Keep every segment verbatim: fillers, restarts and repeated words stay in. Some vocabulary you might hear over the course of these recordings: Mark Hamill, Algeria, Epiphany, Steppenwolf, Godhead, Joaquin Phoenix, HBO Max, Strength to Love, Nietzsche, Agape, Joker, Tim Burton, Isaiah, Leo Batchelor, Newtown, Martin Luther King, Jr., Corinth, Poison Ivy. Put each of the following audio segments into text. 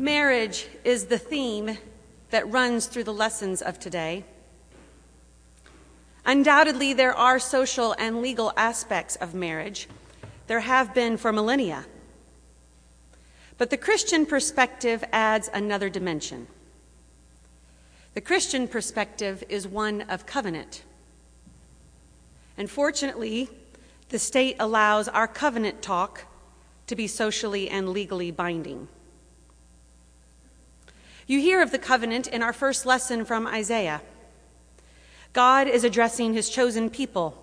Marriage is the theme that runs through the lessons of today. Undoubtedly, there are social and legal aspects of marriage. There have been for millennia. But the Christian perspective adds another dimension. The Christian perspective is one of covenant. And fortunately, the state allows our covenant talk to be socially and legally binding. You hear of the covenant in our first lesson from Isaiah. God is addressing his chosen people,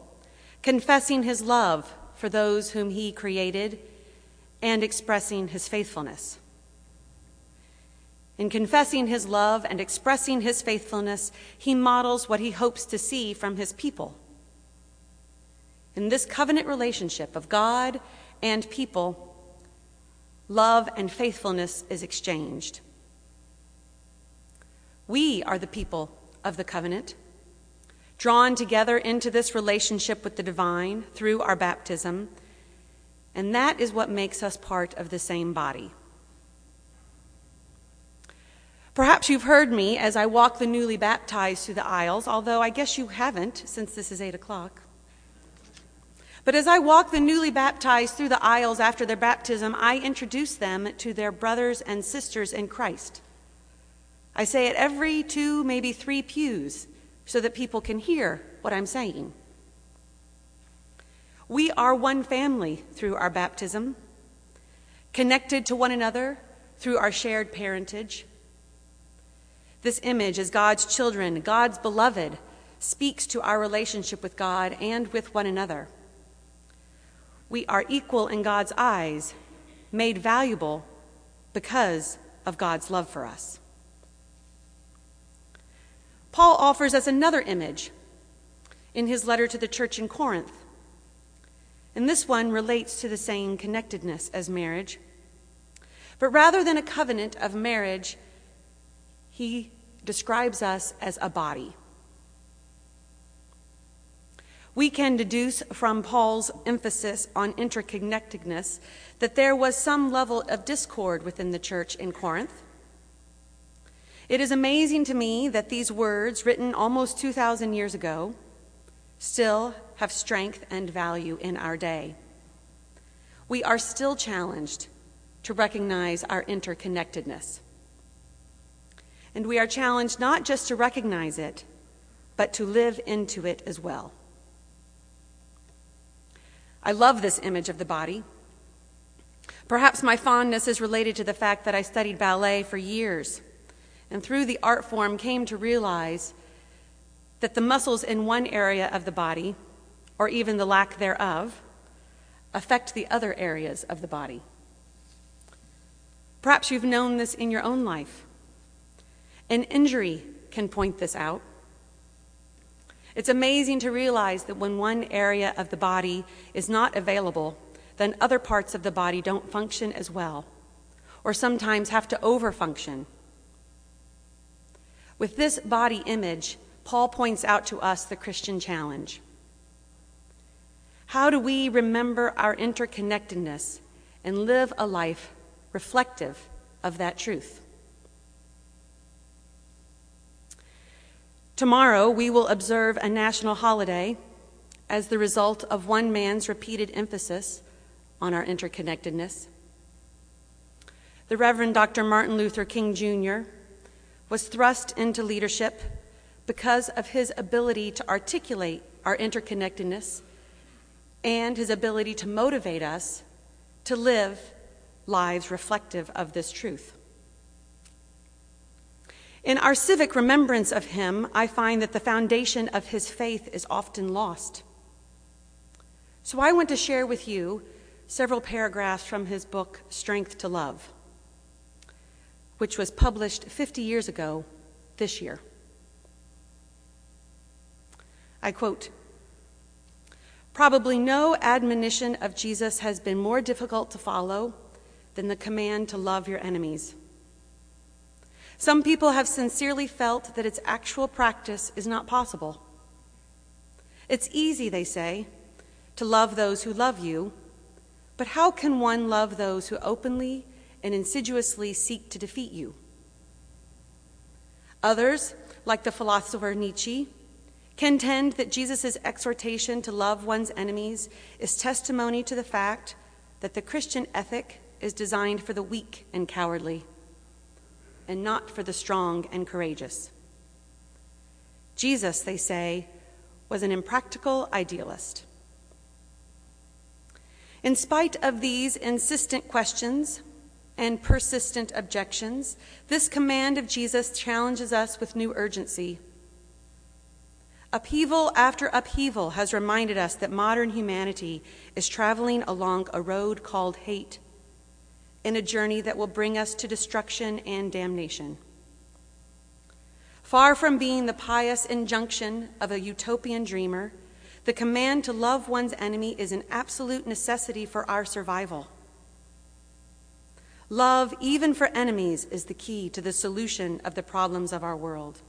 confessing his love for those whom he created, and expressing his faithfulness. In confessing his love and expressing his faithfulness, he models what he hopes to see from his people. In this covenant relationship of God and people, love and faithfulness is exchanged. We are the people of the covenant, drawn together into this relationship with the divine through our baptism, and that is what makes us part of the same body. Perhaps you've heard me as I walk the newly baptized through the aisles, although I guess you haven't since this is eight o'clock. But as I walk the newly baptized through the aisles after their baptism, I introduce them to their brothers and sisters in Christ. I say it every two, maybe three pews so that people can hear what I'm saying. We are one family through our baptism, connected to one another through our shared parentage. This image as God's children, God's beloved, speaks to our relationship with God and with one another. We are equal in God's eyes, made valuable because of God's love for us. Paul offers us another image in his letter to the church in Corinth, and this one relates to the same connectedness as marriage. But rather than a covenant of marriage, he describes us as a body. We can deduce from Paul's emphasis on interconnectedness that there was some level of discord within the church in Corinth. It is amazing to me that these words, written almost two thousand years ago, still have strength and value in our day. We are still challenged to recognize our interconnectedness. And we are challenged not just to recognize it, but to live into it as well. I love this image of the body. Perhaps my fondness is related to the fact that I studied ballet for years, and through the art form came to realize that the muscles in one area of the body, or even the lack thereof, affect the other areas of the body. Perhaps you've known this in your own life. An injury can point this out. It's amazing to realize that when one area of the body is not available, then other parts of the body don't function as well, or sometimes have to overfunction. With this body image, Paul points out to us the Christian challenge. How do we remember our interconnectedness and live a life reflective of that truth? Tomorrow, we will observe a national holiday as the result of one man's repeated emphasis on our interconnectedness. The Reverend Doctor Martin Luther King, Junior was thrust into leadership because of his ability to articulate our interconnectedness and his ability to motivate us to live lives reflective of this truth. In our civic remembrance of him, I find that the foundation of his faith is often lost. So I want to share with you several paragraphs from his book, Strength to Love, which was published fifty years ago this year. I quote, "Probably no admonition of Jesus has been more difficult to follow than the command to love your enemies. Some people have sincerely felt that its actual practice is not possible. It's easy, they say, to love those who love you, but how can one love those who openly and insidiously seek to defeat you. Others, like the philosopher Nietzsche, contend that Jesus' exhortation to love one's enemies is testimony to the fact that the Christian ethic is designed for the weak and cowardly, and not for the strong and courageous. Jesus, they say, was an impractical idealist. In spite of these insistent questions and persistent objections, this command of Jesus challenges us with new urgency. Upheaval after upheaval has reminded us that modern humanity is traveling along a road called hate, in a journey that will bring us to destruction and damnation. Far from being the pious injunction of a utopian dreamer, the command to love one's enemy is an absolute necessity for our survival. Love, even for enemies, is the key to the solution of the problems of our world.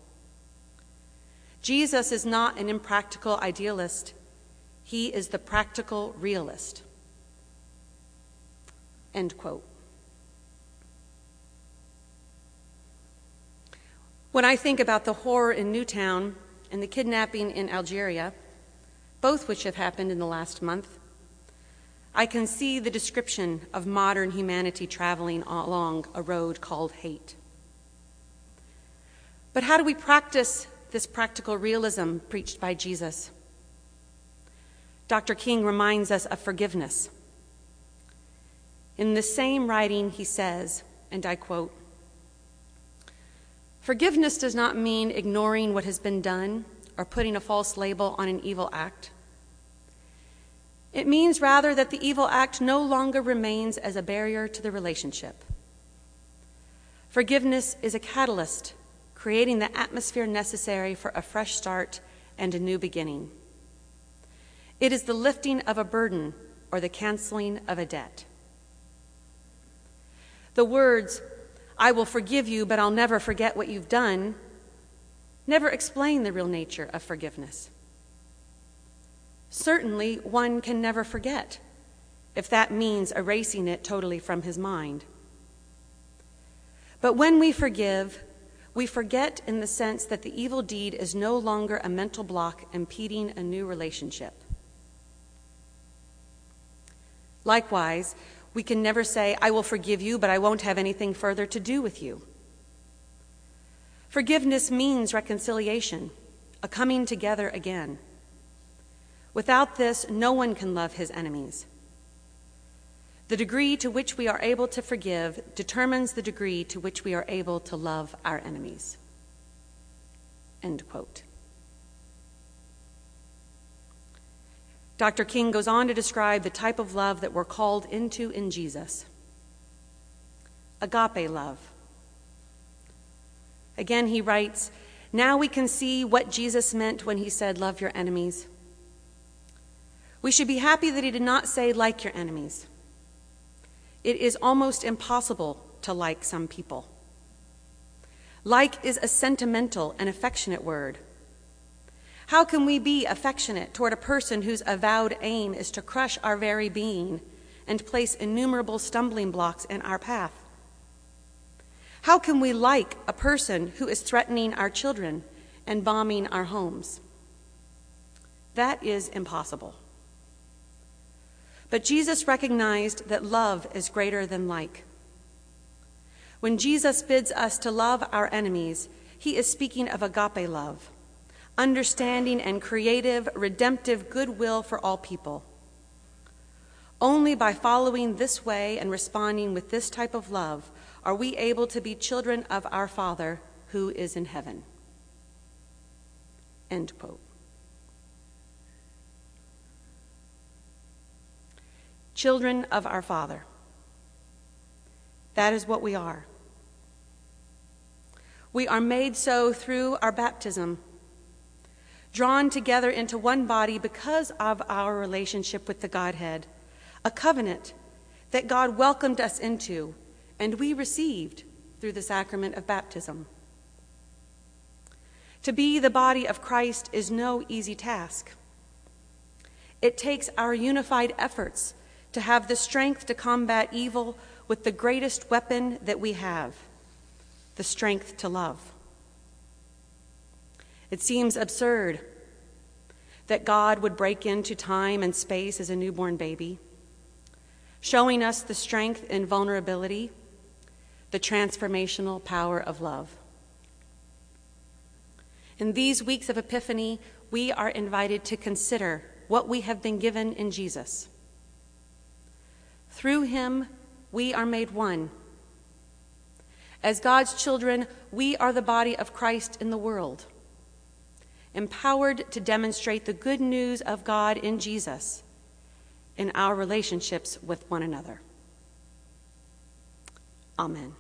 Jesus is not an impractical idealist. He is the practical realist. End quote. When I think about the horror in Newtown and the kidnapping in Algeria, both which have happened in the last month, I can see the description of modern humanity traveling along a road called hate. But how do we practice this practical realism preached by Jesus? Doctor King reminds us of forgiveness. In the same writing, he says, and I quote, "Forgiveness does not mean ignoring what has been done or putting a false label on an evil act. It means rather that the evil act no longer remains as a barrier to the relationship. Forgiveness is a catalyst, creating the atmosphere necessary for a fresh start and a new beginning. It is the lifting of a burden or the canceling of a debt. The words, 'I will forgive you, but I'll never forget what you've done,' never explain the real nature of forgiveness. Certainly, one can never forget, if that means erasing it totally from his mind. But when we forgive, we forget in the sense that the evil deed is no longer a mental block impeding a new relationship. Likewise, we can never say, 'I will forgive you, but I won't have anything further to do with you.' Forgiveness means reconciliation, a coming together again. Without this, no one can love his enemies. The degree to which we are able to forgive determines the degree to which we are able to love our enemies." End quote. Doctor King goes on to describe the type of love that we're called into in Jesus. Agape love. Again, he writes, "Now we can see what Jesus meant when he said, 'Love your enemies.' We should be happy that he did not say, 'Like your enemies.' It is almost impossible to like some people. Like is a sentimental and affectionate word. How can we be affectionate toward a person whose avowed aim is to crush our very being and place innumerable stumbling blocks in our path? How can we like a person who is threatening our children and bombing our homes? That is impossible." But Jesus recognized that love is greater than like. When Jesus bids us to love our enemies, he is speaking of agape love, understanding and creative, redemptive goodwill for all people. Only by following this way and responding with this type of love are we able to be children of our Father who is in heaven." End quote. Children of our Father. That is what we are. We are made so through our baptism, drawn together into one body because of our relationship with the Godhead, a covenant that God welcomed us into and we received through the sacrament of baptism. To be the body of Christ is no easy task. It takes our unified efforts to have the strength to combat evil with the greatest weapon that we have, the strength to love. It seems absurd that God would break into time and space as a newborn baby, showing us the strength and vulnerability, the transformational power of love. In these weeks of Epiphany, we are invited to consider what we have been given in Jesus. Through him, we are made one. As God's children, we are the body of Christ in the world, empowered to demonstrate the good news of God in Jesus in our relationships with one another. Amen.